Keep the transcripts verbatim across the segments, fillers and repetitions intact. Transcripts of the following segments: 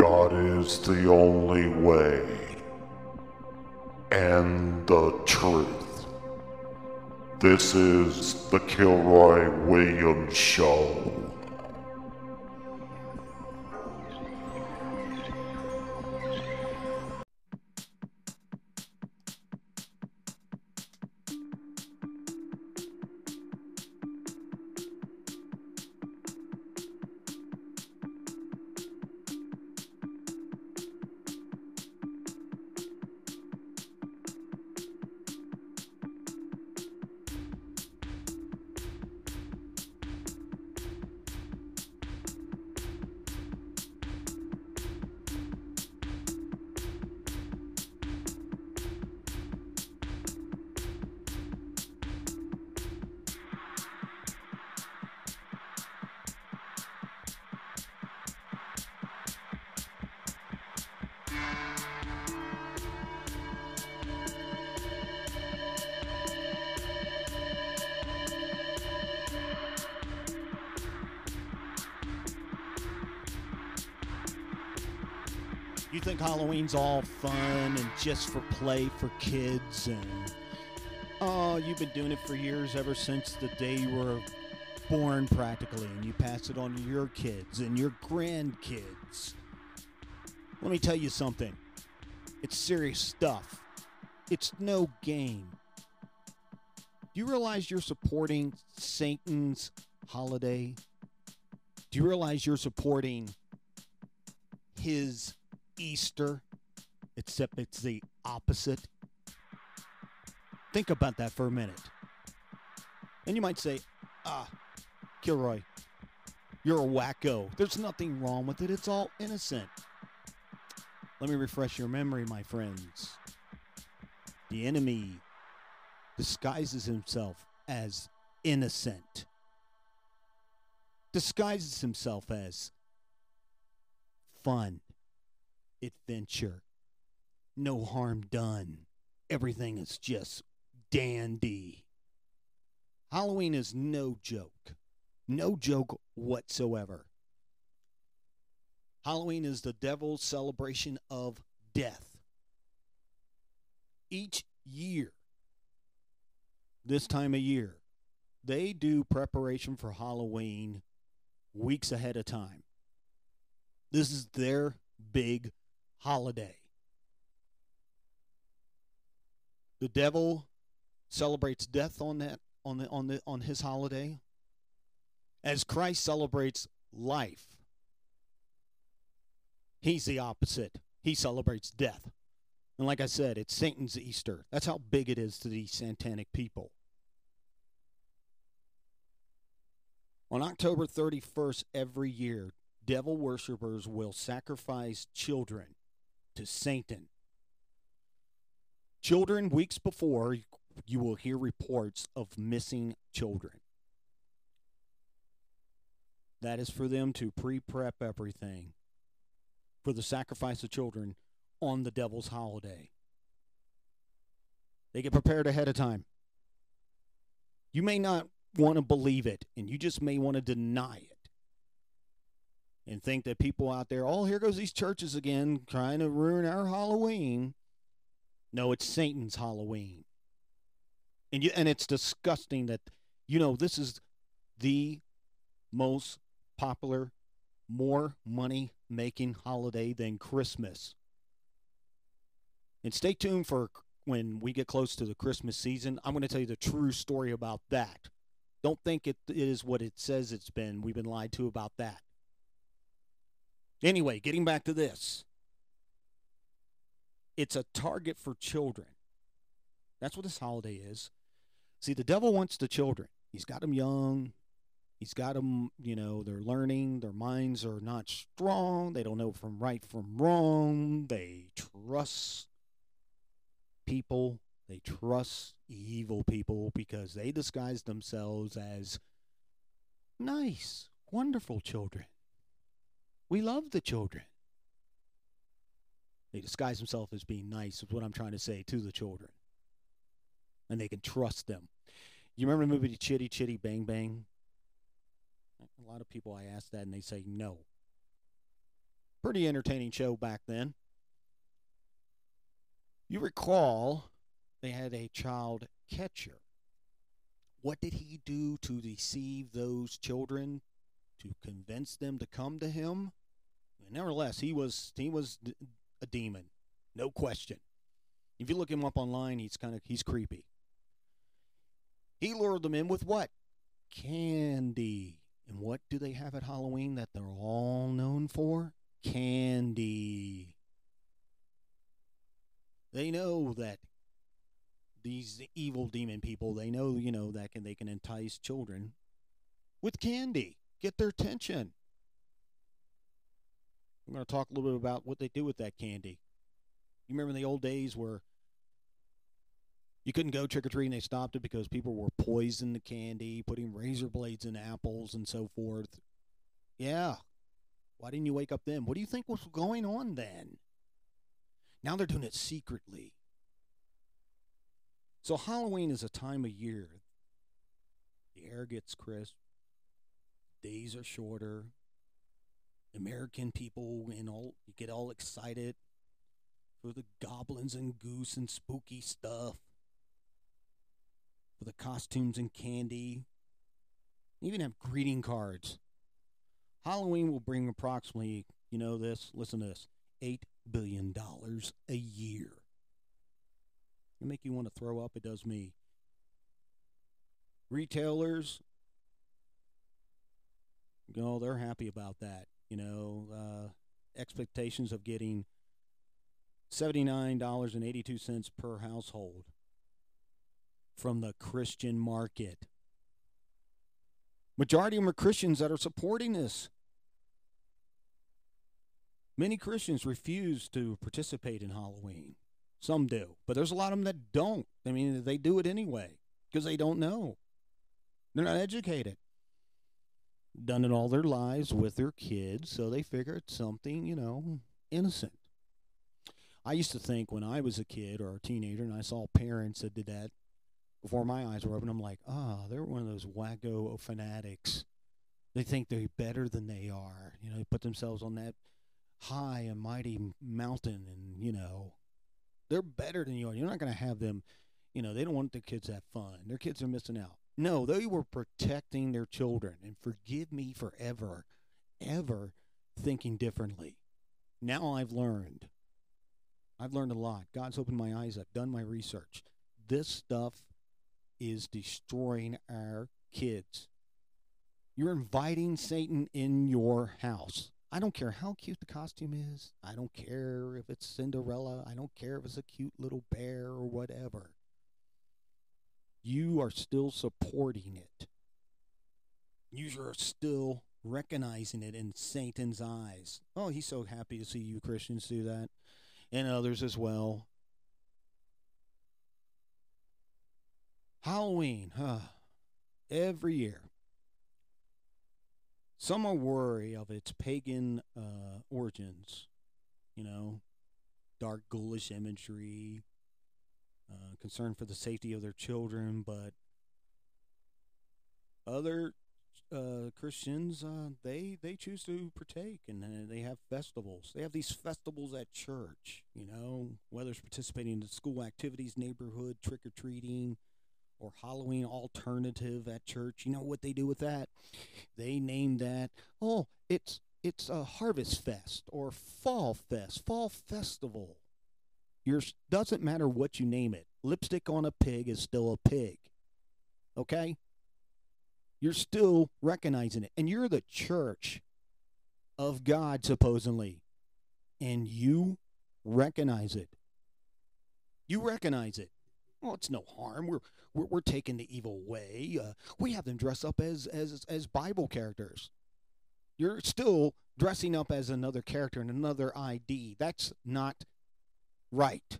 God is the only way and the truth. This is the Kilroy Williams Show. You think Halloween's all fun and just for play for kids, and oh, you've been doing it for years, ever since the day you were born practically, and you pass it on to your kids and your grandkids. Let me tell you something. It's serious stuff. It's no game. Do you realize you're supporting Satan's holiday? Do you realize you're supporting his Easter, except it's the opposite? Think about that for a minute. And you might say, ah, Kilroy, you're a wacko. There's nothing wrong with it. It's all innocent. Let me refresh your memory, my friends. The enemy disguises himself as innocent. Disguises himself as fun. Adventure, no harm done, everything is just dandy. Halloween is no joke, no joke whatsoever. Halloween is the devil's celebration of death. Each year, this time of year, they do preparation for Halloween weeks ahead of time. This is their big holiday. The devil celebrates death on that on the on the on his holiday, as Christ celebrates life. He's the opposite. He celebrates death. And like I said, it's Satan's Easter. That's how big it is to these satanic people. On October thirty-first every year, devil worshippers will sacrifice children to Satan. Children, weeks before, you will hear reports of missing children. That is for them to pre-prep everything for the sacrifice of children on the devil's holiday. They get prepared ahead of time. You may not want to believe it, and you just may want to deny it. And think that people out there, oh, here goes these churches again, trying to ruin our Halloween. No, it's Satan's Halloween. And you, and it's disgusting that, you know, this is the most popular, more money-making holiday than Christmas. And stay tuned for when we get close to the Christmas season. I'm going to tell you the true story about that. Don't think it, it is what it says it's been. We've been lied to about that. Anyway, getting back to this. It's a target for children. That's what this holiday is. See, the devil wants the children. He's got them young. He's got them, you know, they're learning. Their minds are not strong. They don't know from right from wrong. They trust people. They trust evil people because they disguise themselves as nice, wonderful children. We love the children. They disguise themselves as being nice, is what I'm trying to say, to the children. And they can trust them. You remember the movie Chitty Chitty Bang Bang? A lot of people I ask that and they say no. Pretty entertaining show back then. You recall they had a child catcher. What did he do to deceive those children, to convince them to come to him? Nevertheless, he was he was a demon, no question. If you look him up online, he's kind of he's creepy. He lured them in with what? Candy. And what do they have at Halloween that they're all known for? Candy. They know that these evil demon people, they know, you know, that can they can entice children with candy, get their attention. I'm going to talk a little bit about what they do with that candy. You remember in the old days where you couldn't go trick-or-treating, they stopped it because people were poisoning the candy, putting razor blades in apples and so forth. Yeah. Why didn't you wake up then? What do you think was going on then? Now they're doing it secretly. So Halloween is a time of year. The air gets crisp. Days are shorter. American people and all you get all excited for the goblins and goose and spooky stuff, for the costumes and candy. You even have greeting cards. Halloween will bring approximately, you know this, listen to this, eight billion dollars a year. It make you want to throw up, it does me. Retailers, you know, they're happy about that. You know, uh, expectations of getting seventy-nine dollars and eighty-two cents per household from the Christian market. Majority of them are Christians that are supporting this. Many Christians refuse to participate in Halloween. Some do, but there's a lot of them that don't. I mean, they do it anyway because they don't know. They're not educated. Done it all their lives with their kids, so they figure it's something, you know, innocent. I used to think when I was a kid or a teenager and I saw parents that did that before my eyes were open, I'm like, ah, oh, they're one of those wacko fanatics. They think they're better than they are. You know, they put themselves on that high and mighty mountain and, you know, they're better than you are. You're not going to have them, you know, they don't want their kids to have fun. Their kids are missing out. No, they were protecting their children, and forgive me for ever, ever thinking differently. Now I've learned. I've learned a lot. God's opened my eyes. I've done my research. This stuff is destroying our kids. You're inviting Satan in your house. I don't care how cute the costume is. I don't care if it's Cinderella. I don't care if it's a cute little bear or whatever. You are still supporting it. You are still recognizing it in Satan's eyes. Oh, he's so happy to see you Christians do that, and others as well. Halloween, huh? Every year. Some are wary of its pagan uh, origins. You know, dark, ghoulish imagery. Uh, concern for the safety of their children, but other uh, Christians, uh, they they choose to partake, and uh, they have festivals. They have these festivals at church, you know, whether it's participating in school activities, neighborhood, trick-or-treating, or Halloween alternative at church. You know what they do with that? They name that, oh, it's, it's a Harvest Fest or Fall Fest, Fall Festival. Yours doesn't matter what you name it. Lipstick on a pig is still a pig. Okay? You're still recognizing it. And you're the church of God, supposedly. And you recognize it. You recognize it. Well, it's no harm. We're we're, we're taking the evil way. Uh, we have them dress up as, as, as Bible characters. You're still dressing up as another character and another I D. That's not right.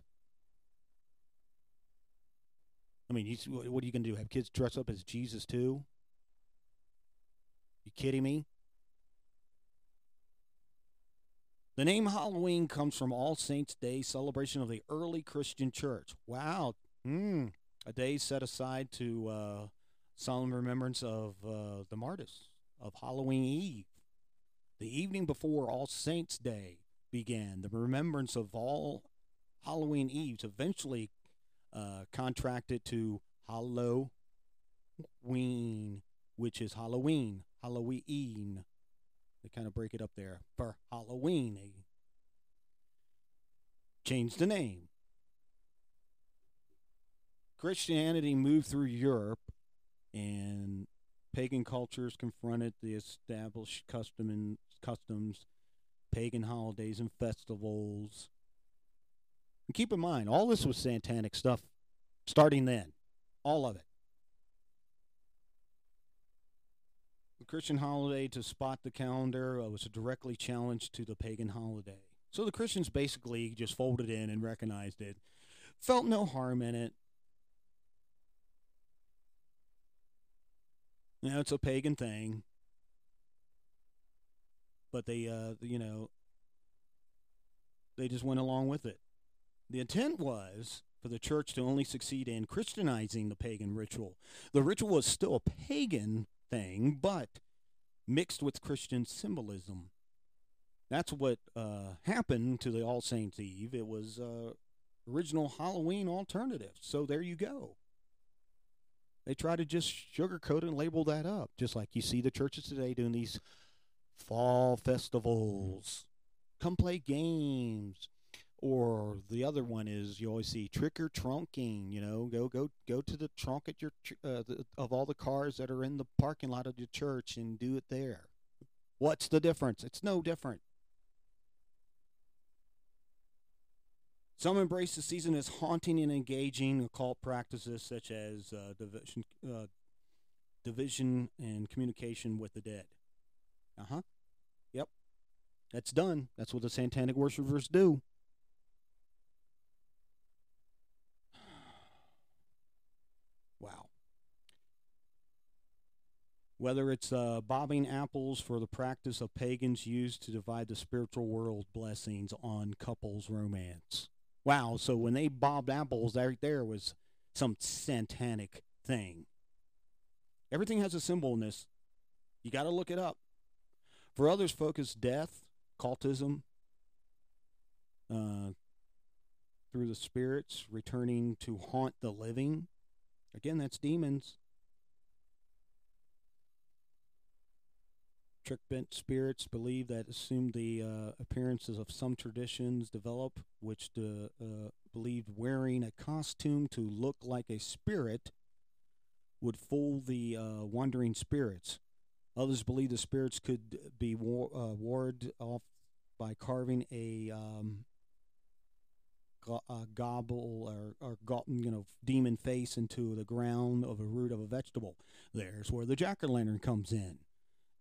I mean, you, what are you going to do? Have kids dress up as Jesus too? You kidding me? The name Halloween comes from All Saints' Day, celebration of the early Christian church. Wow. Mm. A day set aside to uh, solemn remembrance of uh, the martyrs of Halloween Eve. The evening before All Saints' Day began, the remembrance of all Halloween Eves eventually uh, contracted to Halloween, which is Halloween, Halloween. They kind of break it up there for Halloween. They changed the name. Christianity moved through Europe, and pagan cultures confronted the established custom and customs, pagan holidays and festivals. And keep in mind, all this was satanic stuff starting then, all of it. The Christian holiday to spot the calendar was directly challenged to the pagan holiday. So the Christians basically just folded in and recognized it, felt no harm in it. You know, it's a pagan thing, but they, uh, you know, they just went along with it. The intent was for the church to only succeed in Christianizing the pagan ritual. The ritual was still a pagan thing, but mixed with Christian symbolism. That's what uh, happened to the All Saints' Eve. It was uh, original Halloween alternative. So there you go. They try to just sugarcoat and label that up, just like you see the churches today doing these fall festivals. Come play games. Or the other one is you always see trick or trunking, you know, go go go to the trunk at your uh, the, of all the cars that are in the parking lot of your church and do it there. What's the difference? It's no different. Some embrace the season as haunting and engaging occult practices such as uh, division, uh, division and communication with the dead. Uh-huh. Yep. That's done. That's what the satanic worshipers do. Wow. Whether it's uh, bobbing apples for the practice of pagans used to divide the spiritual world blessings on couples' romance. Wow, so when they bobbed apples, right there was some satanic thing. Everything has a symbol in this. You got to look it up. For others, focus death, cultism, uh, through the spirits, returning to haunt the living. Again, that's demons. Trick-bent spirits believe that assumed the uh, appearances of some traditions develop, which the, uh, believed wearing a costume to look like a spirit would fool the uh, wandering spirits. Others believe the spirits could be war uh, warded off by carving a, um, go a gobble or, or go you know demon face into the ground of a root of a vegetable. There's where the jack-o'-lantern comes in.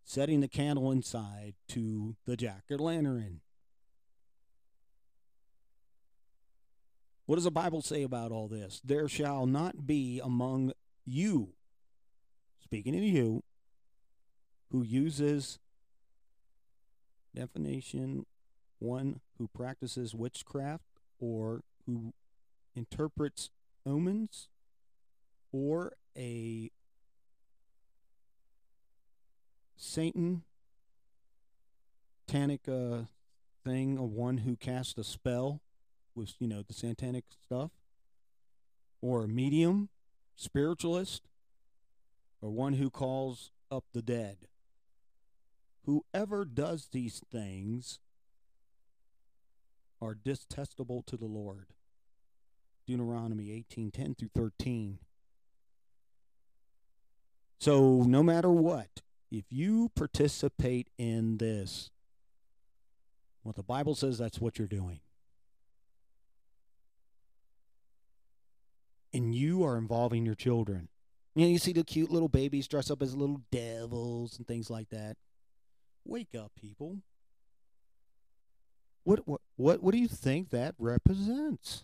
Setting the candle inside to the jack-o'-lantern. What does the Bible say about all this? There shall not be among you, speaking of you, who uses, definition, one who practices witchcraft or who interprets omens or a Satan, satanic uh, thing, or one who casts a spell with, you know, the satanic stuff, or a medium, spiritualist, or one who calls up the dead. Whoever does these things are detestable to the Lord. Deuteronomy eighteen ten through thirteen. So no matter what, if you participate in this, what the Bible says, that's what you're doing. And you are involving your children. You know, you see the cute little babies dress up as little devils and things like that. Wake up, people. What what what, what do you think that represents?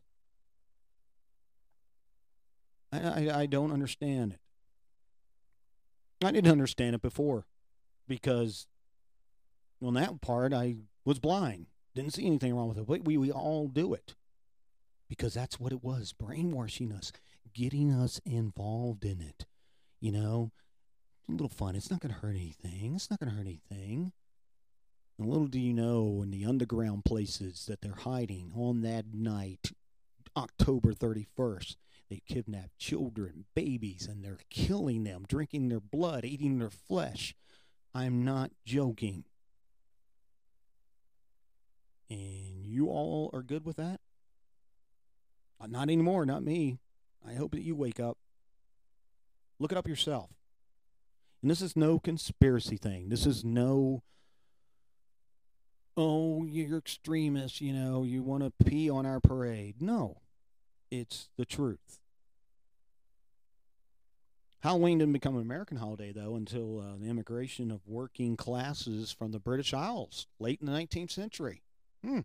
I, I, I don't understand it. I didn't understand it before because on that part I was blind. Didn't see anything wrong with it. But we, we all do it because that's what it was, brainwashing us, getting us involved in it. You know, a little fun. It's not going to hurt anything. It's not going to hurt anything. And little do you know, in the underground places that they're hiding on that night, October thirty-first, they kidnapped children, babies, and they're killing them, drinking their blood, eating their flesh. I'm not joking. And you all are good with that? Not anymore, not me. I hope that you wake up. Look it up yourself. And this is no conspiracy thing. This is no, oh, you're extremists, you know, you want to pee on our parade. No, it's the truth. Halloween didn't become an American holiday, though, until uh, the immigration of working classes from the British Isles late in the nineteenth century. Hmm.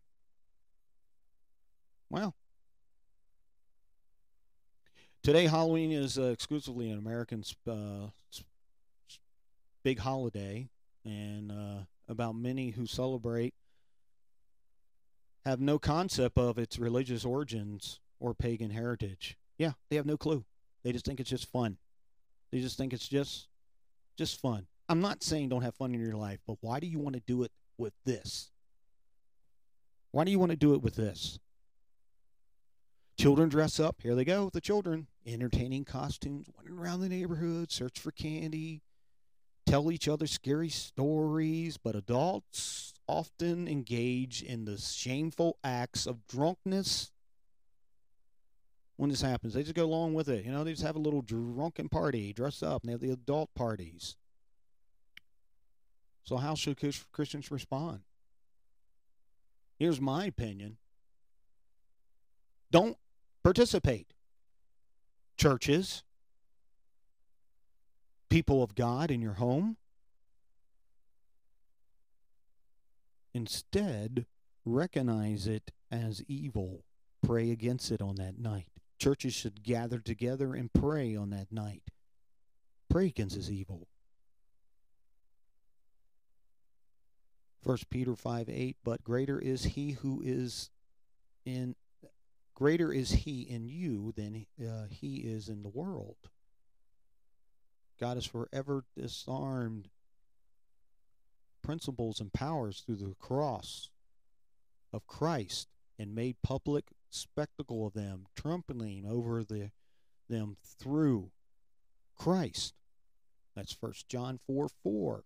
Well, today Halloween is uh, exclusively an American uh, big holiday, and uh, about many who celebrate have no concept of its religious origins or pagan heritage. Yeah, they have no clue. They just think it's just fun. They just think it's just just fun. I'm not saying don't have fun in your life, but why do you want to do it with this? Why do you want to do it with this? Children dress up. Here they go, the children. Entertaining costumes, wandering around the neighborhood, search for candy, tell each other scary stories. But adults often engage in the shameful acts of drunkenness when this happens. They just go along with it. You know, they just have a little drunken party, dress up, and they have the adult parties. So how should Christians respond? Here's my opinion. Don't participate. Churches, people of God in your home. Instead, recognize it as evil. Pray against it on that night. Churches should gather together and pray on that night. Pray against this evil. First Peter five eight, but greater is he who is in, greater is he in you than uh, he is in the world. God has forever disarmed principles and powers through the cross of Christ and made public spectacle of them, trampling over the, them through Christ. That's First John four four.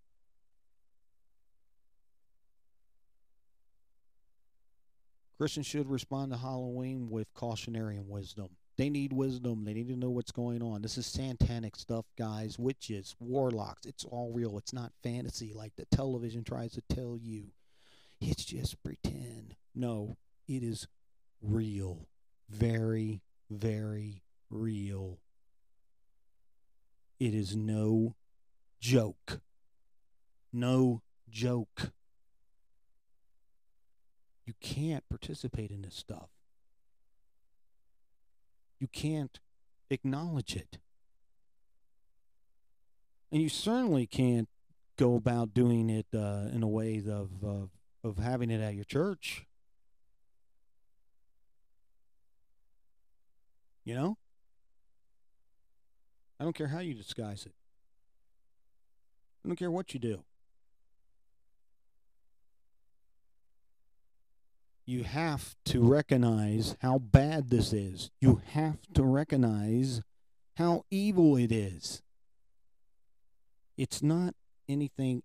Christians should respond to Halloween with cautionary and wisdom. They need wisdom. They need to know what's going on. This is satanic stuff, guys. Witches, warlocks. It's all real. It's not fantasy like the television tries to tell you. It's just pretend. No, it is real. Very, very real. It is no joke. No joke. You can't participate in this stuff. You can't acknowledge it. And you certainly can't go about doing it uh, in a way of, of, of having it at your church. You know? I don't care how you disguise it. I don't care what you do. You have to recognize how bad this is. You have to recognize how evil it is. It's not anything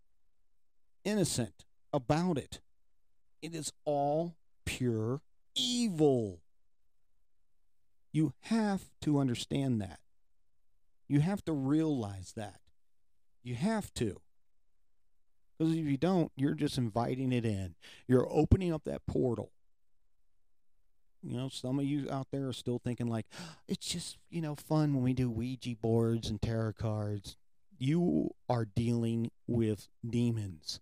innocent about it. It is all pure evil. You have to understand that. You have to realize that. You have to. Because if you don't, you're just inviting it in. You're opening up that portal. You know, some of you out there are still thinking like, it's just, you know, fun when we do Ouija boards and tarot cards. You are dealing with demons.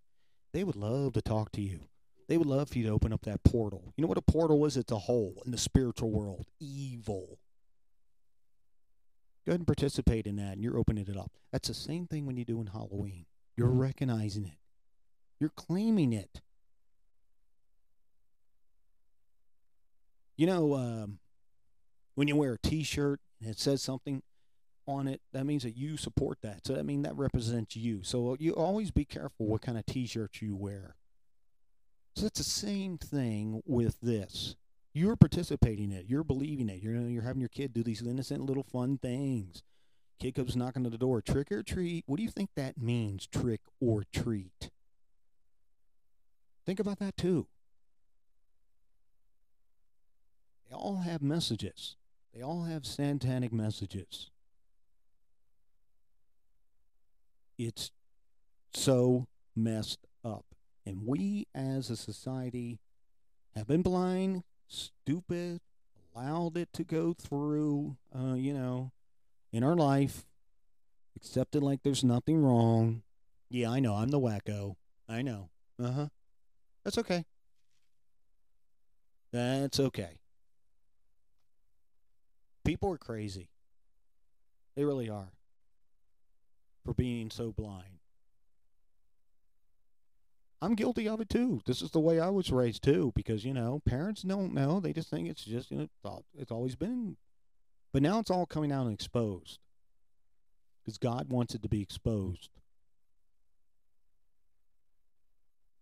They would love to talk to you. They would love for you to open up that portal. You know what a portal is? It's a hole in the spiritual world. Evil. Go ahead and participate in that, and you're opening it up. That's the same thing when you do in Halloween. You're recognizing it. You're claiming it. You know, um, when you wear a T-shirt and it says something on it, that means that you support that. So, I mean, that represents you. So you always be careful what kind of T-shirt you wear. So it's the same thing with this. You're participating in it. You're believing it. You're, you're having your kid do these innocent little fun things. Kid comes knocking on the door. Trick or treat. What do you think that means, trick or treat? Think about that too. They all have messages. They all have satanic messages. It's so messed up. And we as a society have been blind, stupid, allowed it to go through, uh, you know, in our life, accepted like there's nothing wrong. Yeah, I know, I'm the wacko. I know. Uh-huh. That's okay. That's okay. People are crazy. They really are. For being so blind. I'm guilty of it too. This is the way I was raised too, because, you know, parents don't know. They just think it's just, you know, it's always been. But now it's all coming out and exposed. Because God wants it to be exposed.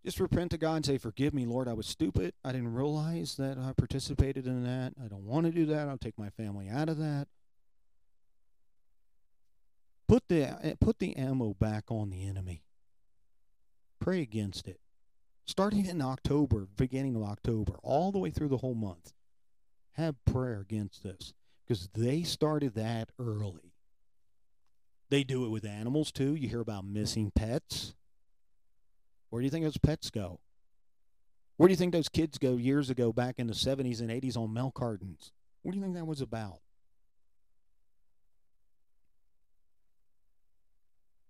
Just repent to God and say, forgive me, Lord, I was stupid. I didn't realize that I participated in that. I don't want to do that. I'll take my family out of that. Put the, put the ammo back on the enemy. Pray against it. Starting in October, beginning of October, all the way through the whole month. Have prayer against this. Because they started that early. They do it with animals too. You hear about missing pets. Where do you think those pets go? Where do you think those kids go years ago back in the seventies and eighties on milk cartons? What do you think that was about?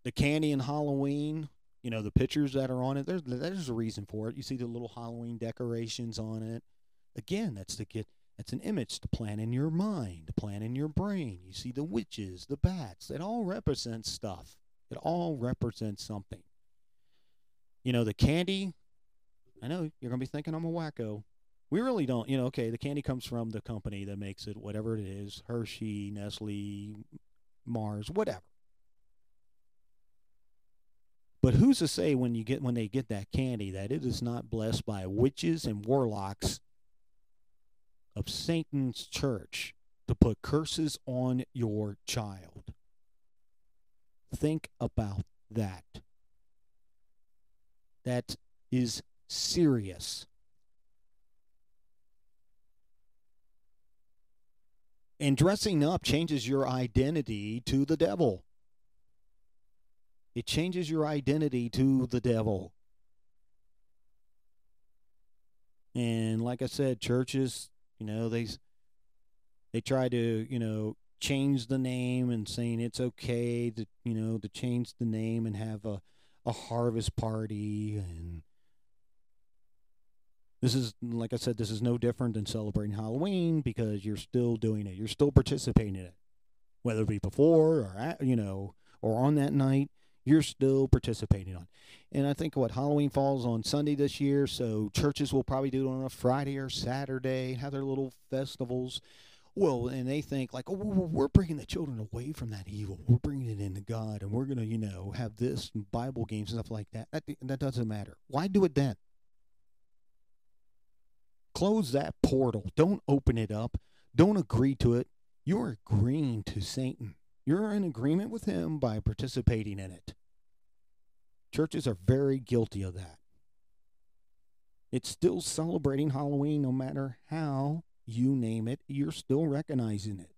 The candy and Halloween, you know, the pictures that are on it, there's, there's a reason for it. You see the little Halloween decorations on it. Again, that's to get, that's an image to plant in your mind, to plant in your brain. You see the witches, the bats, it all represents stuff. It all represents something. You know, the candy, I know you're going to be thinking I'm a wacko. We really don't. You know, okay, the candy comes from the company that makes it, whatever it is, Hershey, Nestle, Mars, whatever. But who's to say when you get when they get that candy that it is not blessed by witches and warlocks of Satan's church to put curses on your child? Think about that. That is serious. And dressing up changes your identity to the devil. It changes your identity to the devil. And like I said, churches, you know, they they try to, you know, change the name and saying it's okay to, you know, to change the name and have a a harvest party. And this is, like I said, this is no different than celebrating Halloween, because you're still doing it. You're still participating in it, whether it be before or at, you know, or on that night, you're still participating on. And I think what Halloween falls on Sunday this year, so churches will probably do it on a Friday or Saturday, have their little festivals. Well, and they think like, oh, we're bringing the children away from that evil. We're bringing it into God, and we're going to, you know, have this and Bible games and stuff like that. That, that doesn't matter. Why do it then? Close that portal. Don't open it up. Don't agree to it. You're agreeing to Satan. You're in agreement with him by participating in it. Churches are very guilty of that. It's still celebrating Halloween no matter how. You name it, you're still recognizing it.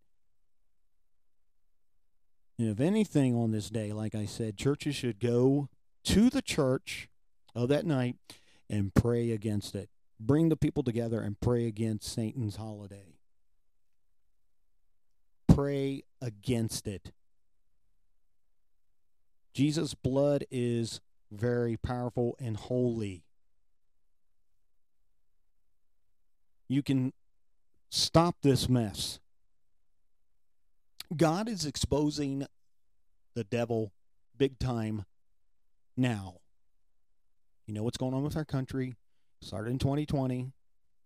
And if anything on this day, like I said, churches should go to the church of that night and pray against it. Bring the people together and pray against Satan's holiday. Pray against it. Jesus' blood is very powerful and holy. You can stop this mess. God is exposing the devil big time now. You know what's going on with our country. Started in twenty twenty.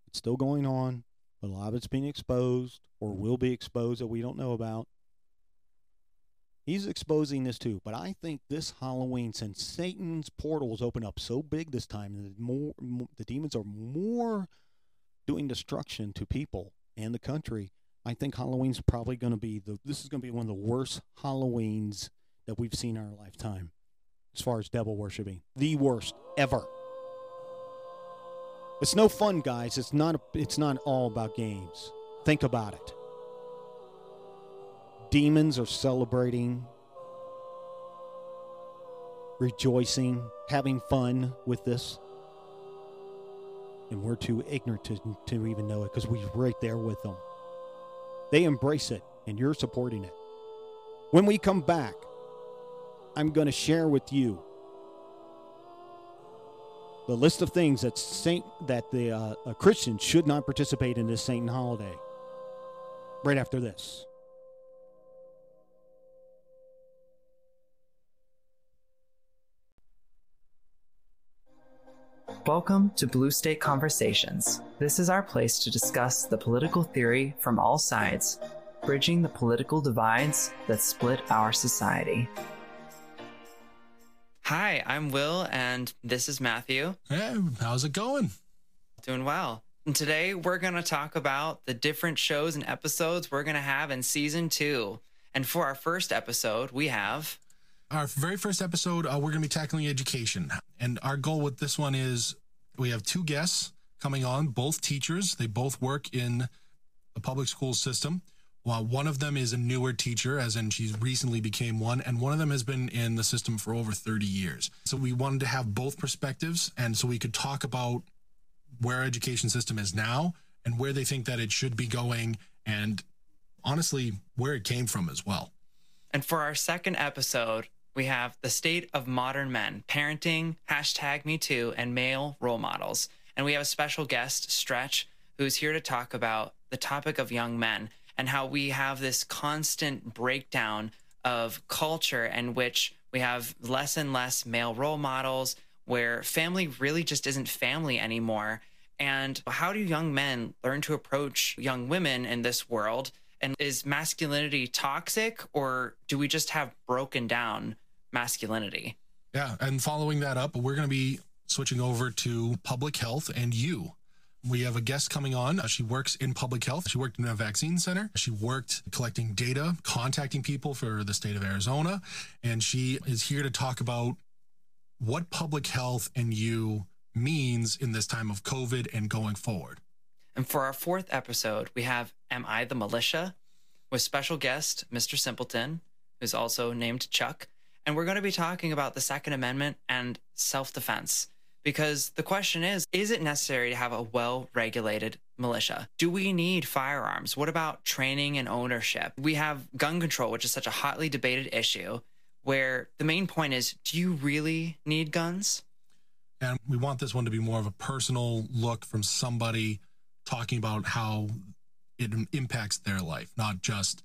It's still going on. But a lot of it's being exposed or will be exposed that we don't know about. He's exposing this too, but I think this Halloween, since Satan's portals open up so big this time, that more, more the demons are more doing destruction to people and the country. I think Halloween's probably going to be the this is going to be one of the worst Halloweens that we've seen in our lifetime, as far as devil worshiping, the worst ever. It's no fun, guys. It's not. It's not all about games. Think about it. Demons are celebrating, rejoicing, having fun with this. And we're too ignorant to, to even know it because we're right there with them. They embrace it, and you're supporting it. When we come back, I'm going to share with you the list of things that Saint, that the uh, a Christian should not participate in this Satan holiday. Right after this. Welcome to Blue State Conversations. This is our place to discuss the political theory from all sides, bridging the political divides that split our society. Hi, I'm Will, and this is Matthew. Hey, how's it going? Doing well. And today we're going to talk about the different shows and episodes we're going to have in season two. And for our first episode, we have... Our very first episode, uh, we're going to be tackling education. And our goal with this one is we have two guests coming on, both teachers. They both work in the public school system. Well, one of them is a newer teacher, as in she's recently became one, and one of them has been in the system for over thirty years. So we wanted to have both perspectives, and so we could talk about where our education system is now and where they think that it should be going, and honestly, where it came from as well. And for our second episode, we have The State of Modern Men, Parenting, Hashtag Me Too, and Male Role Models. And we have a special guest, Stretch, who's here to talk about the topic of young men and how we have this constant breakdown of culture in which we have less and less male role models, where family really just isn't family anymore. And how do young men learn to approach young women in this world? And is masculinity toxic, or do we just have broken down masculinity? Yeah, and following that up, we're going to be switching over to public health and you. We have a guest coming on. She works in public health. She worked in a vaccine center. She worked collecting data, contacting people for the state of Arizona. And she is here to talk about what public health and you means in this time of COVID and going forward. And for our fourth episode, we have Am I the Militia? With special guest, Mister Simpleton, who's also named Chuck. And we're going to be talking about the Second Amendment and self-defense, because the question is, is it necessary to have a well-regulated militia? Do we need firearms? What about training and ownership? We have gun control, which is such a hotly debated issue, where the main point is, do you really need guns? And we want this one to be more of a personal look from somebody talking about how it impacts their life, not just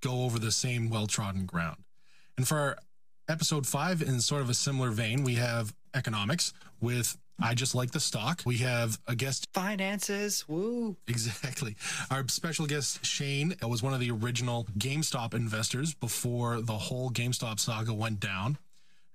go over the same well-trodden ground. And for our episode five, in sort of a similar vein, we have economics with I Just Like the Stock. We have a guest. Finances, woo. Exactly. Our special guest, Shane, was one of the original GameStop investors before the whole GameStop saga went down.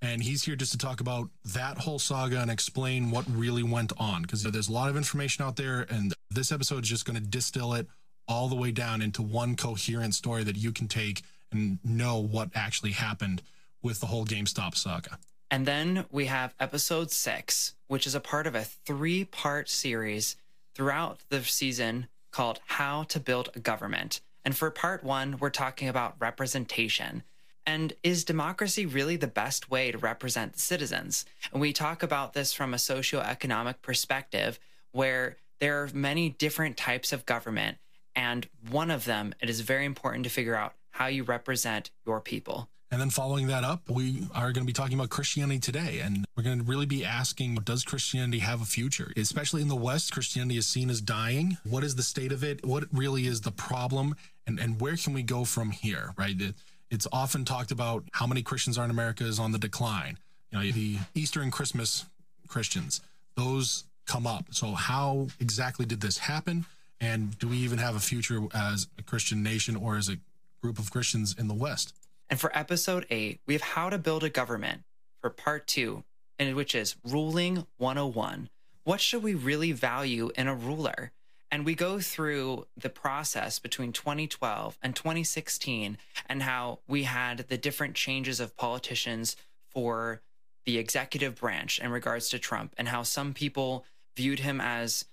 And he's here just to talk about that whole saga and explain what really went on, because there's a lot of information out there, and this episode is just going to distill it all the way down into one coherent story that you can take and know what actually happened with the whole GameStop saga. And then we have episode six, which is a part of a three-part series throughout the season called How to Build a Government. And for part one, we're talking about representation. And is democracy really the best way to represent the citizens? And we talk about this from a socioeconomic perspective, where there are many different types of government, and one of them, it is very important to figure out how you represent your people. And then following that up, we are going to be talking about Christianity today, and we're going to really be asking, does Christianity have a future? Especially in the West, Christianity is seen as dying. What is the state of it? What really is the problem? And, and where can we go from here, right? It, It's often talked about how many Christians are in America is on the decline. You know, the Easter and Christmas Christians, those come up. So how exactly did this happen? And do we even have a future as a Christian nation or as a group of Christians in the West? And for episode eight, we have how to build a government for part two, and which is ruling one oh one. What should we really value in a ruler? And we go through the process between twenty twelve and twenty sixteen and how we had the different changes of politicians for the executive branch in regards to Trump, and how some people viewed him as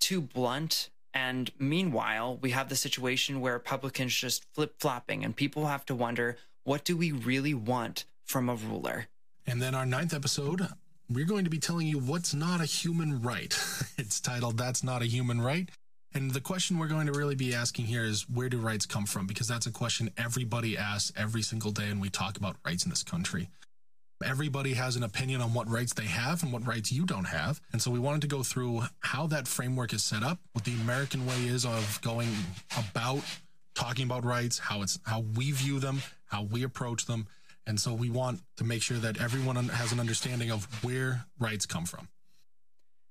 too blunt. And meanwhile, we have the situation where Republicans just flip-flopping, and people have to wonder, what do we really want from a ruler? And then our ninth episode, we're going to be telling you what's not a human right. It's titled, That's Not a Human Right. And the question we're going to really be asking here is, where do rights come from? Because that's a question everybody asks every single day when we talk about rights in this country. Everybody has an opinion on what rights they have and what rights you don't have. And so we wanted to go through how that framework is set up, what the American way is of going about talking about rights, how it's how we view them, how we approach them. And so we want to make sure that everyone has an understanding of where rights come from.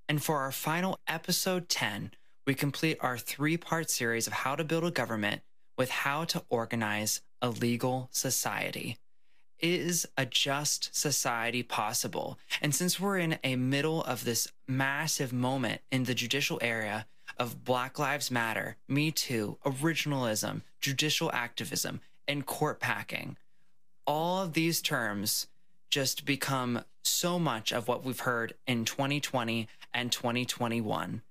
And for our final episode ten, we complete our three-part series of how to build a government with how to organize a legal society. Is a just society possible? And since we're in a middle of this massive moment in the judicial area of Black Lives Matter, Me Too, originalism, judicial activism, and court packing, all of these terms just become so much of what we've heard in twenty twenty and twenty twenty-one.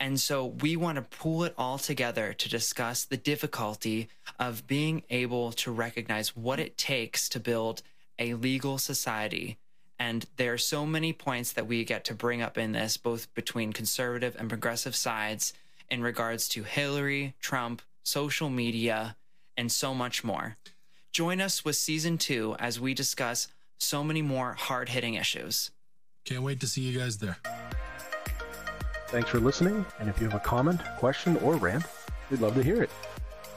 And so we want to pull it all together to discuss the difficulty of being able to recognize what it takes to build a legal society. And there are so many points that we get to bring up in this, both between conservative and progressive sides in regards to Hillary, Trump, social media, and so much more. Join us with season two as we discuss so many more hard-hitting issues. Can't wait to see you guys there. Thanks for listening, and if you have a comment, question, or rant, we'd love to hear it.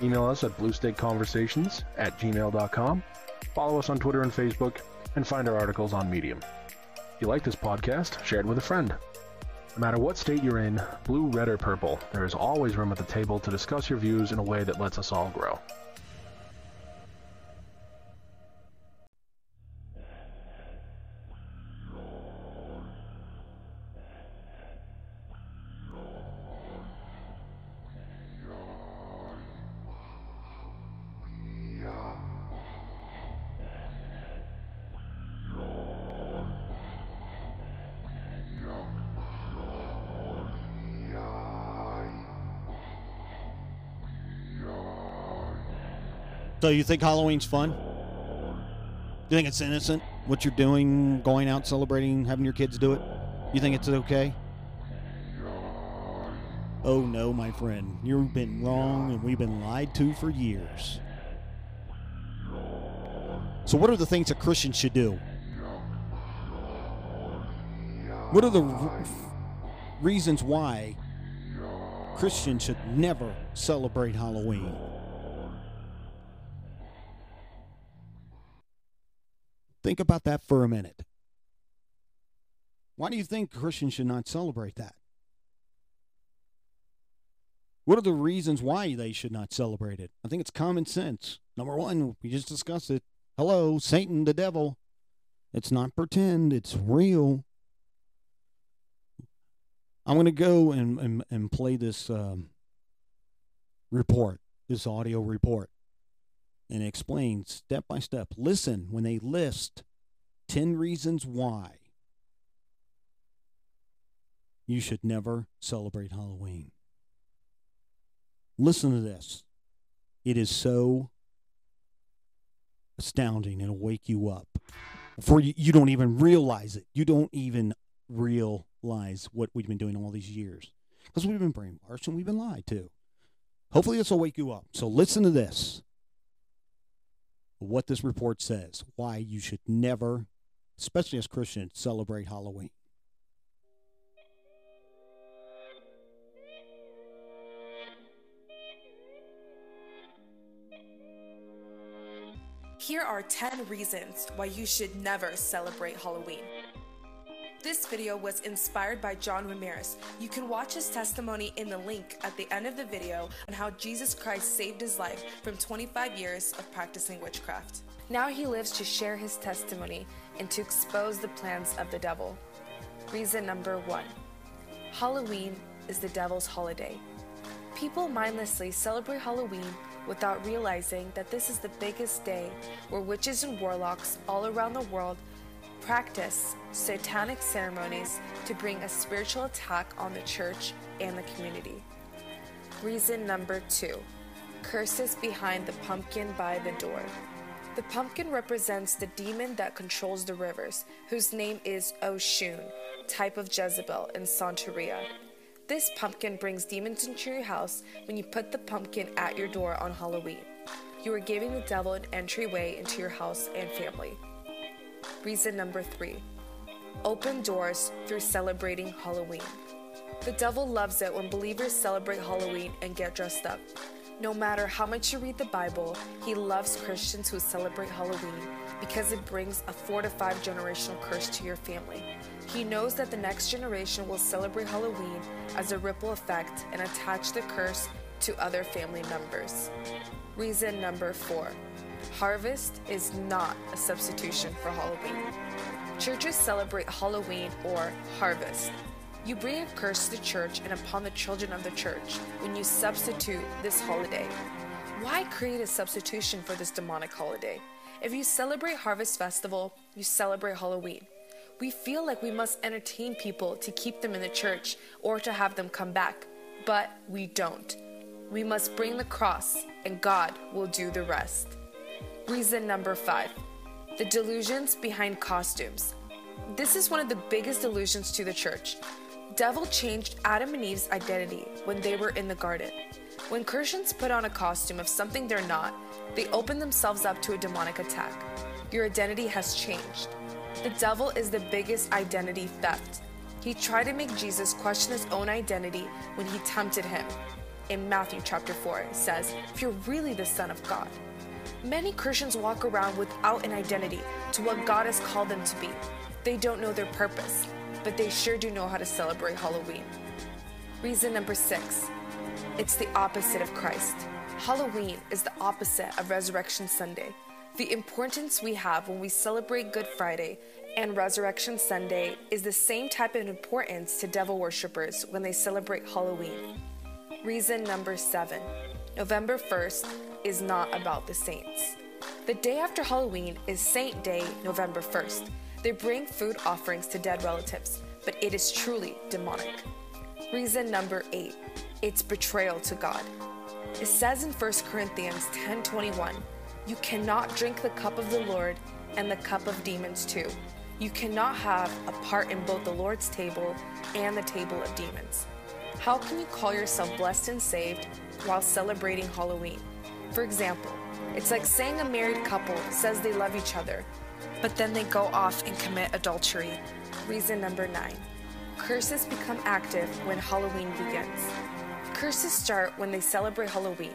Email us at bluestateconversations at gmail dot com, follow us on Twitter and Facebook, and find our articles on Medium. If you like this podcast, share it with a friend. No matter what state you're in, blue, red, or purple, there is always room at the table to discuss your views in a way that lets us all grow. So you think Halloween's fun? You think it's innocent? What you're doing, going out, celebrating, having your kids do it? You think it's okay? Oh no, my friend. You've been wrong and we've been lied to for years. So what are the things a Christian should do? What are the r- reasons why Christians should never celebrate Halloween? Think about that for a minute. Why do you think Christians should not celebrate that? What are the reasons why they should not celebrate it? I think it's common sense. Number one, we just discussed it. Hello, Satan, the devil. It's not pretend, it's real. I'm going to go and, and, and play this um, report, this audio report. And explain step by step. Listen when they list ten reasons why you should never celebrate Halloween. Listen to this. It is so astounding. It'll wake you up. Before you, you don't even realize it. You don't even realize what we've been doing all these years. Because we've been brainwashed and we've been lied to. Hopefully this will wake you up. So listen to this. What this report says, why you should never, especially as Christians, celebrate Halloween. Here are ten reasons why you should never celebrate Halloween. This video was inspired by John Ramirez. You can watch his testimony in the link at the end of the video on how Jesus Christ saved his life from twenty-five years of practicing witchcraft. Now he lives to share his testimony and to expose the plans of the devil. Reason number one, Halloween is the devil's holiday. People mindlessly celebrate Halloween without realizing that this is the biggest day where witches and warlocks all around the world practice satanic ceremonies to bring a spiritual attack on the church and the community. Reason number two, curses behind the pumpkin by the door. The pumpkin represents the demon that controls the rivers, whose name is Oshun, type of Jezebel in Santeria. This pumpkin brings demons into your house when you put the pumpkin at your door on Halloween. You are giving the devil an entryway into your house and family. Reason number three, open doors through celebrating Halloween. The devil loves it when believers celebrate Halloween and get dressed up. No matter how much you read the Bible, he loves Christians who celebrate Halloween because it brings a four to five generational curse to your family. He knows that the next generation will celebrate Halloween as a ripple effect and attach the curse to other family members. Reason number four. Harvest is not a substitution for Halloween. Churches celebrate Halloween or harvest. You bring a curse to the church and upon the children of the church when you substitute this holiday. Why create a substitution for this demonic holiday? If you celebrate Harvest Festival, you celebrate Halloween. We feel like we must entertain people to keep them in the church or to have them come back, but we don't. We must bring the cross and God will do the rest. Reason number five, the delusions behind costumes. This is one of the biggest delusions to the church. Devil changed Adam and Eve's identity when they were in the garden. When Christians put on a costume of something they're not, they open themselves up to a demonic attack. Your identity has changed. The devil is the biggest identity theft. He tried to make Jesus question his own identity when he tempted him. In Matthew chapter four, it says, "If you're really the Son of God." Many Christians walk around without an identity to what God has called them to be. They don't know their purpose, but they sure do know how to celebrate Halloween. Reason number six, it's the opposite of Christ. Halloween is the opposite of Resurrection Sunday. The importance we have when we celebrate Good Friday and Resurrection Sunday is the same type of importance to devil worshippers when they celebrate Halloween. Reason number seven, November first is not about the saints. The day after Halloween is Saint Day, November first. They bring food offerings to dead relatives, but it is truly demonic. Reason number eight, it's betrayal to God. It says in First Corinthians ten twenty-one, you cannot drink the cup of the Lord and the cup of demons too. You cannot have a part in both the Lord's table and the table of demons. How can you call yourself blessed and saved while celebrating Halloween? For example, it's like saying a married couple says they love each other, but then they go off and commit adultery. Reason number nine, curses become active when Halloween begins. Curses start when they celebrate Halloween.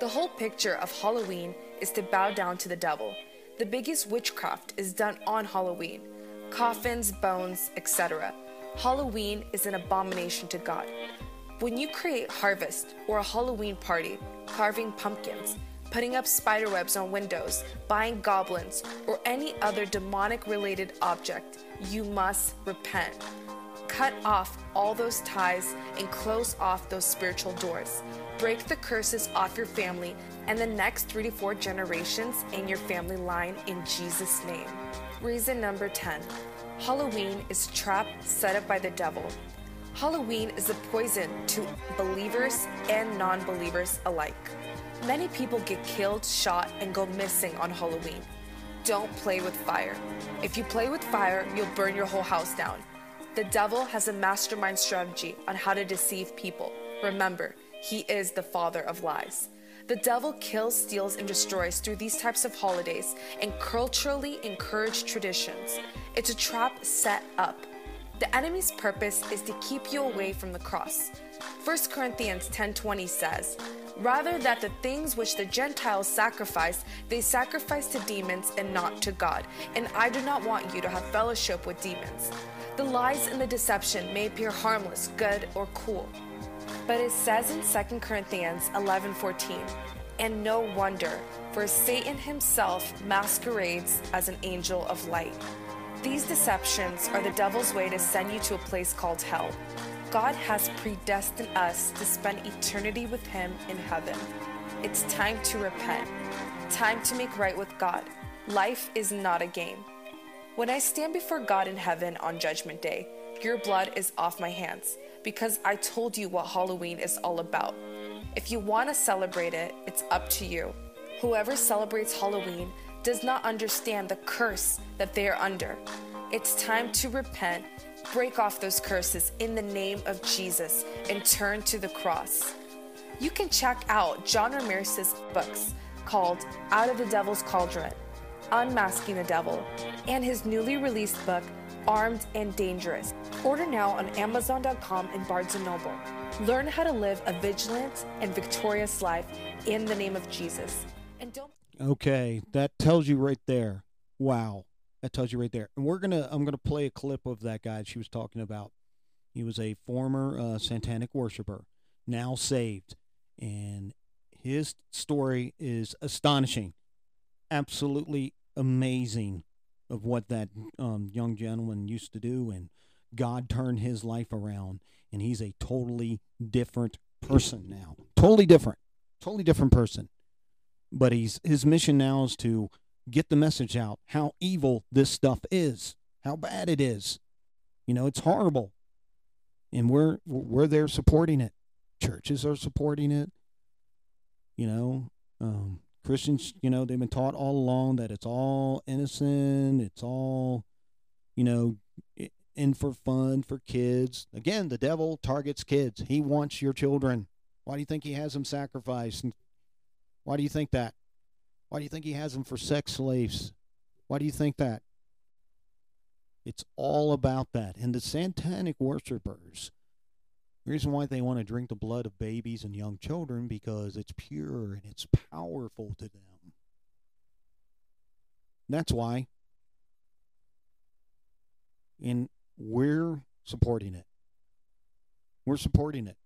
The whole picture of Halloween is to bow down to the devil. The biggest witchcraft is done on Halloween. Coffins, bones, et cetera. Halloween is an abomination to God. When you create harvest or a Halloween party, carving pumpkins, putting up spiderwebs on windows, buying goblins, or any other demonic-related object, you must repent. Cut off all those ties and close off those spiritual doors. Break the curses off your family and the next three to four generations in your family line in Jesus' name. Reason number ten, Halloween is a trap set up by the devil. Halloween is a poison to believers and non-believers alike. Many people get killed, shot, and go missing on Halloween. Don't play with fire. If you play with fire, you'll burn your whole house down. The devil has a mastermind strategy on how to deceive people. Remember, he is the father of lies. The devil kills, steals, and destroys through these types of holidays and culturally encouraged traditions. It's a trap set up. The enemy's purpose is to keep you away from the cross. First Corinthians ten twenty says, rather that the things which the Gentiles sacrifice, they sacrifice to demons and not to God. And I do not want you to have fellowship with demons. The lies and the deception may appear harmless, good, or cool. But it says in Second Corinthians eleven fourteen, and no wonder, for Satan himself masquerades as an angel of light. These deceptions are the devil's way to send you to a place called hell. God has predestined us to spend eternity with him in heaven. It's time to repent. Time to make right with God. Life is not a game. When I stand before God in heaven on Judgment Day, your blood is off my hands, because I told you what Halloween is all about. If you want to celebrate it, it's up to you. Whoever celebrates Halloween does not understand the curse that they are under. It's time to repent, break off those curses in the name of Jesus, and turn to the cross. You can check out John Ramirez's books called Out of the Devil's Cauldron, Unmasking the Devil, and his newly released book, Armed and Dangerous. Order now on Amazon dot com and Barnes and Noble. Learn how to live a vigilant and victorious life in the name of Jesus. And don't. Okay, that tells you right there. Wow, that tells you right there. And we're gonna, I'm gonna play a clip of that guy she was talking about. He was a former uh, satanic worshiper, now saved, and his story is astonishing, absolutely amazing, of what that um, young gentleman used to do, and God turned his life around, and he's a totally different person now. Totally different, totally different person. But he's his mission now is to get the message out, how evil this stuff is, how bad it is. You know, it's horrible, and we're we're there supporting it. Churches are supporting it. You know, um, Christians, you know, they've been taught all along that it's all innocent, it's all, you know, in for fun for kids. Again, the devil targets kids. He wants your children. Why do you think he has them sacrificed? Why do you think that? Why do you think he has them for sex slaves? Why do you think that? It's all about that. And the satanic worshipers, the reason why they want to drink the blood of babies and young children, because it's pure and it's powerful to them. That's why. And we're supporting it. We're supporting it.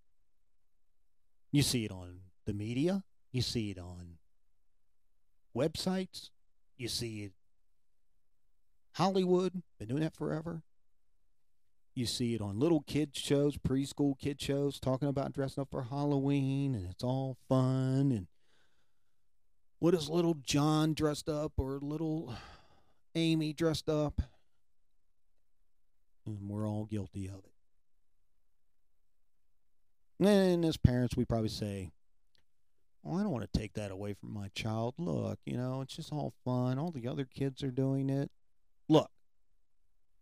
You see it on the media. You see it on websites. You see it Hollywood. Been doing that forever. You see it on little kids shows, preschool kid shows, talking about dressing up for Halloween, and it's all fun. And what is little John dressed up, or little Amy dressed up? And we're all guilty of it. And as parents, we probably say, "Oh, I don't want to take that away from my child. Look, you know, it's just all fun. All the other kids are doing it." Look,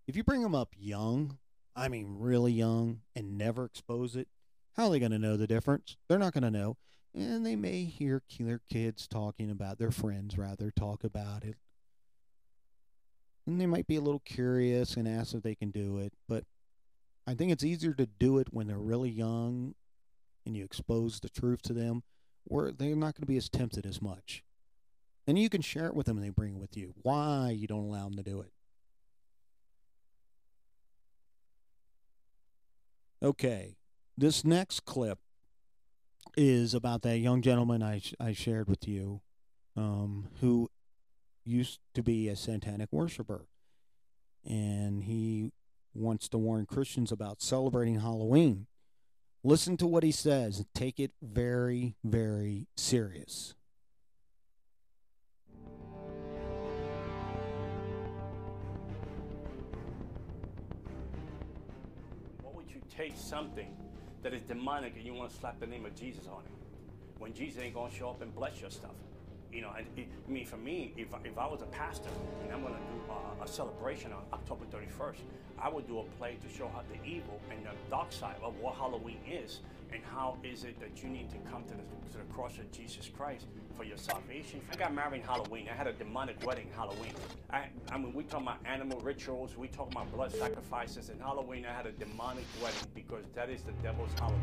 if you bring them up young, I mean really young, and never expose it, how are they going to know the difference? They're not going to know. And they may hear their kids talking about, their friends rather, talk about it. And they might be a little curious and ask if they can do it. But I think it's easier to do it when they're really young and you expose the truth to them, where they're not going to be as tempted as much. And you can share it with them and they bring it with you. Why you don't allow them to do it. Okay, this next clip is about that young gentleman I, sh I shared with you um, who used to be a satanic worshiper. And he wants to warn Christians about celebrating Halloween. Listen to what he says. Take it very, very serious. Taste something that is demonic and you want to slap the name of Jesus on it, when Jesus ain't going to show up and bless your stuff. You know, I, I mean, for me, if, if I was a pastor and I'm going to do a, a celebration on October thirty-first, I would do a play to show how the evil and the dark side of what Halloween is, and how is it that you need to come to the, to the cross of Jesus Christ for your salvation. I got married on Halloween. I had a demonic wedding Halloween. I, I mean, we talk about animal rituals. We talk about blood sacrifices. And Halloween, I had a demonic wedding because that is the devil's holiday.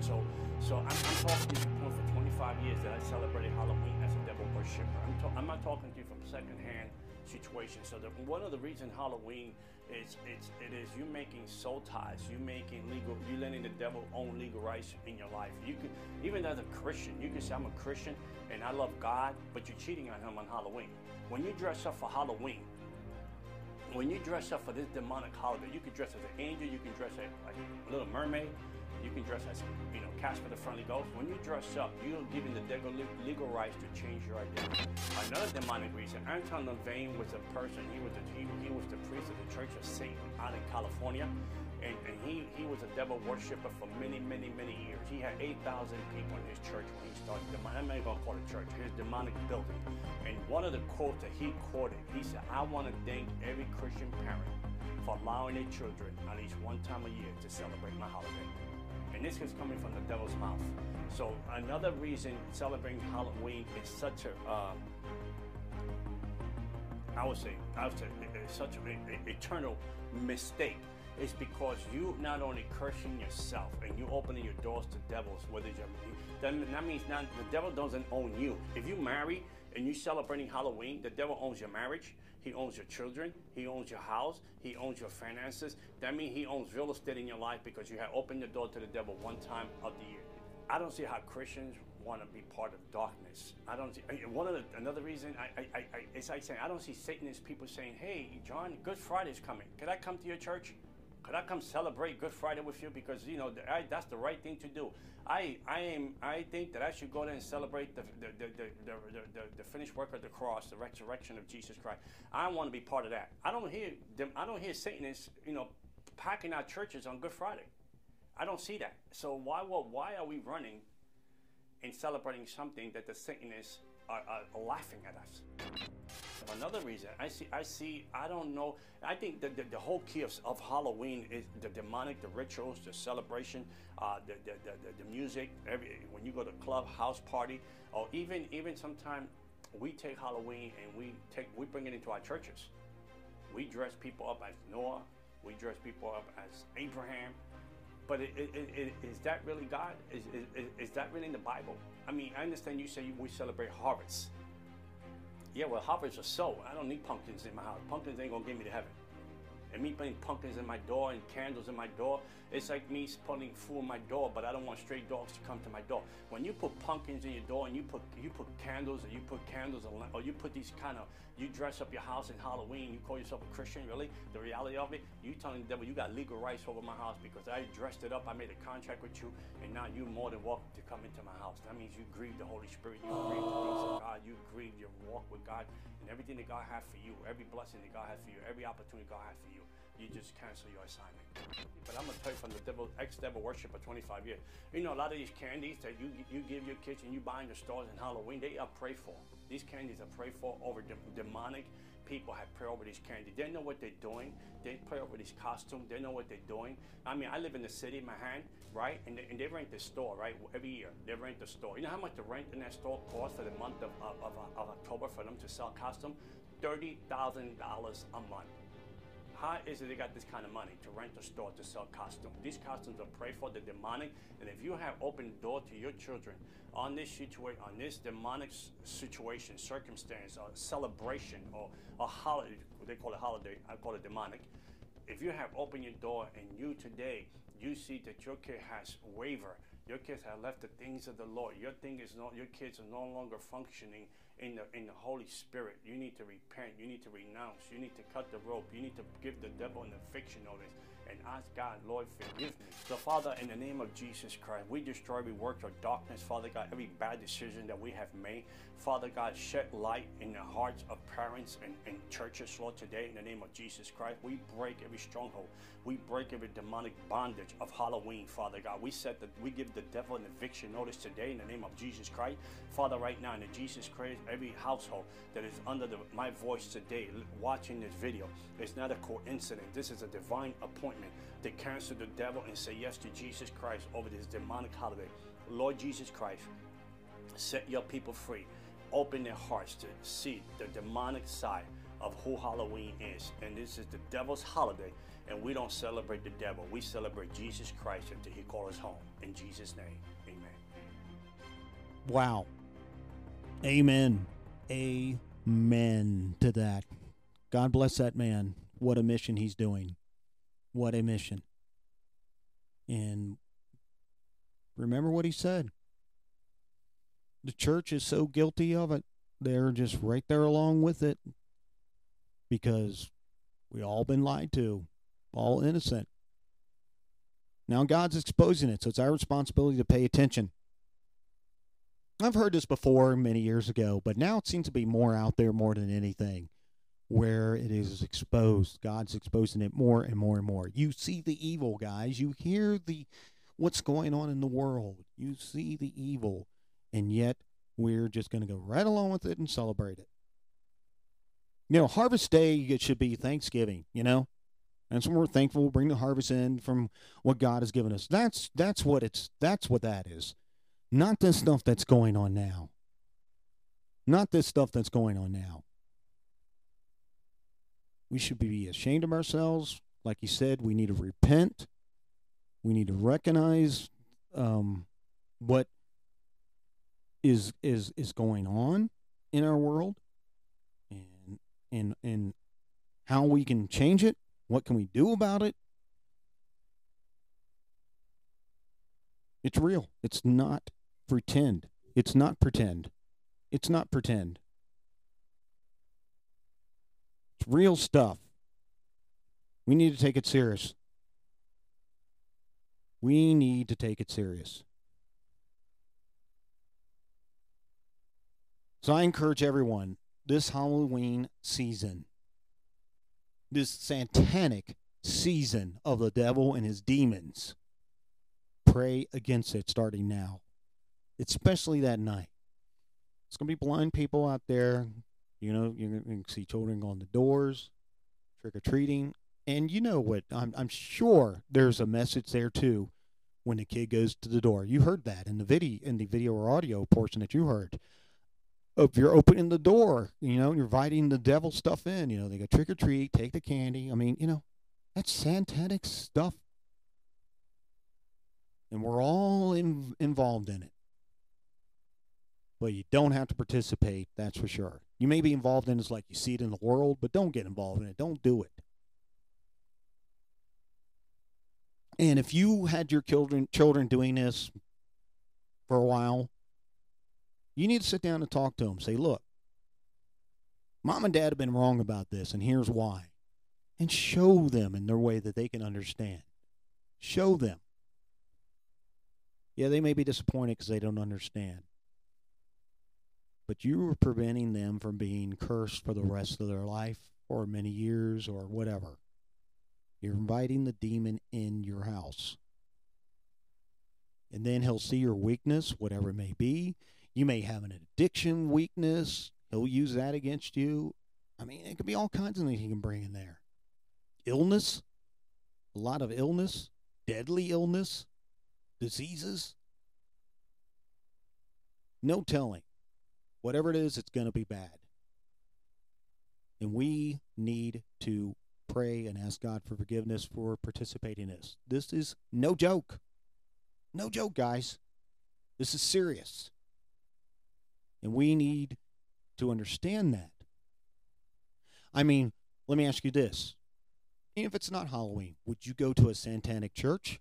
So, so I'm, I'm talking to the point for twenty-five years that I celebrated Halloween as worshiper. I'm, ta I'm not talking to you from secondhand situations. So the, one of the reasons Halloween is it's it is you making soul ties, you making legal, you letting the devil own legal rights in your life. You could, even as a Christian, you can say I'm a Christian and I love God, but you're cheating on Him on Halloween. When you dress up for Halloween, when you dress up for this demonic holiday, you can dress as an angel, you can dress as like a Little Mermaid. You can dress as, you know, Casper the Friendly Ghost. When you dress up, you're giving the devil legal rights to change your identity. Another demonic reason, Anton LaVey was a person, he was the, he, he was the priest of the Church of Satan out in California, and, and he, he was a devil worshiper for many, many, many years. He had eight thousand people in his church when he started, I'm not even going to call it church, his demonic building. And one of the quotes that he quoted, he said, I want to thank every Christian parent for allowing their children at least one time a year to celebrate my holiday. And this is coming from the devil's mouth. So another reason celebrating Halloween is such a, uh, I would say, I would say, it's such an eternal mistake. It's because you not only cursing yourself and you opening your doors to devils, whether you're, that means not, the devil doesn't own you. If you marry and you celebrating Halloween, the devil owns your marriage, he owns your children, he owns your house, he owns your finances. That means he owns real estate in your life because you have opened your door to the devil one time of the year. I don't see how Christians want to be part of darkness. I don't see, one of the, another reason, I, I, I, it's like saying, I don't see Satanist people saying, hey, John, Good Friday's coming. Can I come to your church? Could I come celebrate Good Friday with you? Because, you know, I, that's the right thing to do. I I am I think that I should go there and celebrate the the, the, the, the, the, the finished work of the cross, the resurrection of Jesus Christ. I want to be part of that. I don't hear them, I don't hear Satanists, you know, packing our churches on Good Friday. I don't see that. So why well, why are we running and celebrating something that the Satanists are, are, are laughing at us? Another reason I see, I see, I don't know. I think that the, the whole key of, of Halloween is the demonic, the rituals, the celebration, uh, the, the, the the music. Every when you go to club, house party, or even even sometimes we take Halloween and we take we bring it into our churches. We dress people up as Noah. We dress people up as Abraham. But it, it, it, is that really God? Is, is is that really in the Bible? I mean, I understand you say we celebrate harvests. Yeah, well, harvests are sold. I don't need pumpkins in my house. Pumpkins ain't gonna get me to heaven. And me putting pumpkins in my door and candles in my door, it's like me putting food in my door, but I don't want stray dogs to come to my door. When you put pumpkins in your door and you put you put candles, or you put candles, or you put these kind of, you dress up your house in Halloween, you call yourself a Christian, really? The reality of it, you telling the devil you got legal rights over my house because I dressed it up, I made a contract with you, and now you're more than welcome to come into my house. That means you grieve the Holy Spirit, you grieve the peace of God, you grieve your walk with God, and everything that God had for you, every blessing that God had for you, every opportunity God had for you. You just cancel your assignment. But I'm gonna tell you from the devil, ex-devil worshiper, twenty-five years. You know, a lot of these candies that you you give your kids and you buy in the stores in Halloween, they are prayed for. These candies are prayed for over de demonic people have prayed over these candies. They know what they're doing. They pray over these costumes. They know what they're doing. I mean, I live in the city, Manhattan, right? And they, and they rent the store, right? Every year, they rent the store. You know how much the rent in that store costs for the month of of, of, of October for them to sell costume? Thirty thousand dollars a month. How is it they got this kind of money to rent a store to sell costumes? These costumes are prayed for, the demonic, and if you have opened the door to your children on this situation, on this demonic situation, circumstance, or celebration, or a holiday, they call it holiday, I call it demonic. If you have opened your door and you today, you see that your kid has wavered, your kids have left the things of the Lord, your thing is no, your kids are no longer functioning in the in the Holy Spirit. You need to repent, you need to renounce, you need to cut the rope, you need to give the devil an eviction notice and ask God, Lord, forgive me. So Father, in the name of Jesus Christ, we destroy every work of darkness, Father God, every bad decision that we have made. Father God, shed light in the hearts of parents and, and churches, Lord, today in the name of Jesus Christ. We break every stronghold. We break every demonic bondage of Halloween, Father God. We set that we give the devil an eviction notice today in the name of Jesus Christ. Father, right now in the Jesus Christ, every household that is under the, my voice today watching this video, it's not a coincidence. This is a divine appointment to cancel the devil and say yes to Jesus Christ over this demonic holiday. Lord Jesus Christ, set your people free. Open their hearts to see the demonic side of who Halloween is, and this is the devil's holiday, and we don't celebrate the devil, we celebrate Jesus Christ until he calls us home. In Jesus' name, amen. Wow. Amen. Amen to that. God bless that man. What a mission he's doing. What a mission. And remember what he said. The church is so guilty of it. They're just right there along with it, because we all been lied to, all innocent. Now God's exposing it, so it's our responsibility to pay attention. I've heard this before many years ago, but now it seems to be more out there more than anything, where it is exposed. God's exposing it more and more and more. You see the evil, guys. You hear the what's going on in the world. You see the evil, and yet we're just going to go right along with it and celebrate it. You know, Harvest Day, it should be Thanksgiving, you know? And so we're thankful, we'll bring the harvest in from what God has given us. That's that's what it's that's what that is. Not this stuff that's going on now. Not this stuff that's going on now. We should be ashamed of ourselves. Like you said, we need to repent. We need to recognize um, what is is is going on in our world, and and and how we can change it. What can we do about it? It's real. It's not pretend. It's not pretend. It's not pretend. It's real stuff. We need to take it serious. We need to take it serious. So I encourage everyone this Halloween season, this satanic season of the devil and his demons, pray against it starting now, especially that night. It's going to be blind people out there. You know, you're going to see children on the doors, trick-or-treating. And you know what? I'm, I'm sure there's a message there, too, when the kid goes to the door. You heard that in the video, in the video or audio portion that you heard. If you're opening the door, you know, you're inviting the devil stuff in. You know, they go trick or treat, take the candy. I mean, you know, that's satanic stuff. And we're all in, involved in it. But you don't have to participate, that's for sure. You may be involved in it, like you see it in the world, but don't get involved in it. Don't do it. And if you had your children, children doing this for a while, you need to sit down and talk to them. Say, look, mom and dad have been wrong about this, and here's why. And show them in their way that they can understand. Show them. Yeah, they may be disappointed because they don't understand. But you are preventing them from being cursed for the rest of their life or many years or whatever. You're inviting the demon in your house. And then he'll see your weakness, whatever it may be. You may have an addiction weakness. He'll use that against you. I mean, it could be all kinds of things he can bring in there. Illness, a lot of illness, deadly illness, diseases. No telling. Whatever it is, it's going to be bad. And we need to pray and ask God for forgiveness for participating in this. This is no joke. No joke, guys. This is serious. And we need to understand that. I mean, let me ask you this. Even if it's not Halloween, would you go to a satanic church?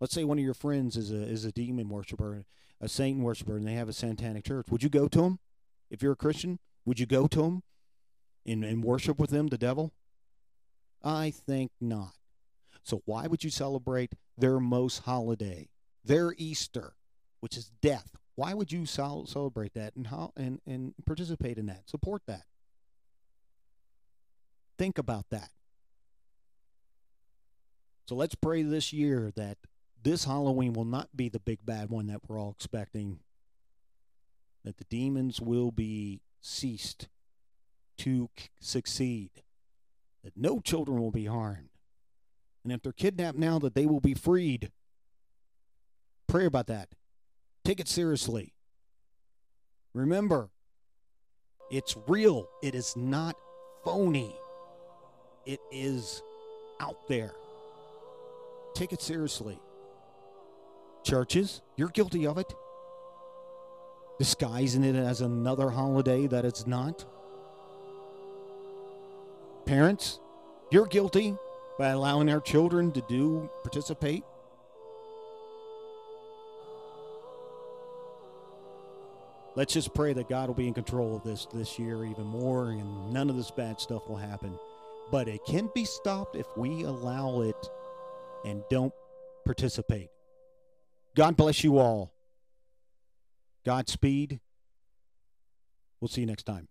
Let's say one of your friends is a is a demon worshiper, a Satan worshiper, and they have a satanic church. Would you go to them? If you're a Christian, would you go to them and, and worship with them, the devil? I think not. So why would you celebrate their most holiday, their Easter, which is death? Why would you celebrate that and how and, and participate in that? Support that. Think about that. So let's pray this year that this Halloween will not be the big bad one that we're all expecting. That the demons will be ceased to succeed. That no children will be harmed. And if they're kidnapped now, that they will be freed. Pray about that. Take it seriously. Remember, it's real. It is not phony. It is out there. Take it seriously. Churches, you're guilty of it. disguising it as another holiday that it's not. Parents, you're guilty by allowing our children to do, participate. Let's just pray that God will be in control of this this year even more, and none of this bad stuff will happen. But it can be stopped if we allow it and don't participate. God bless you all. Godspeed. We'll see you next time.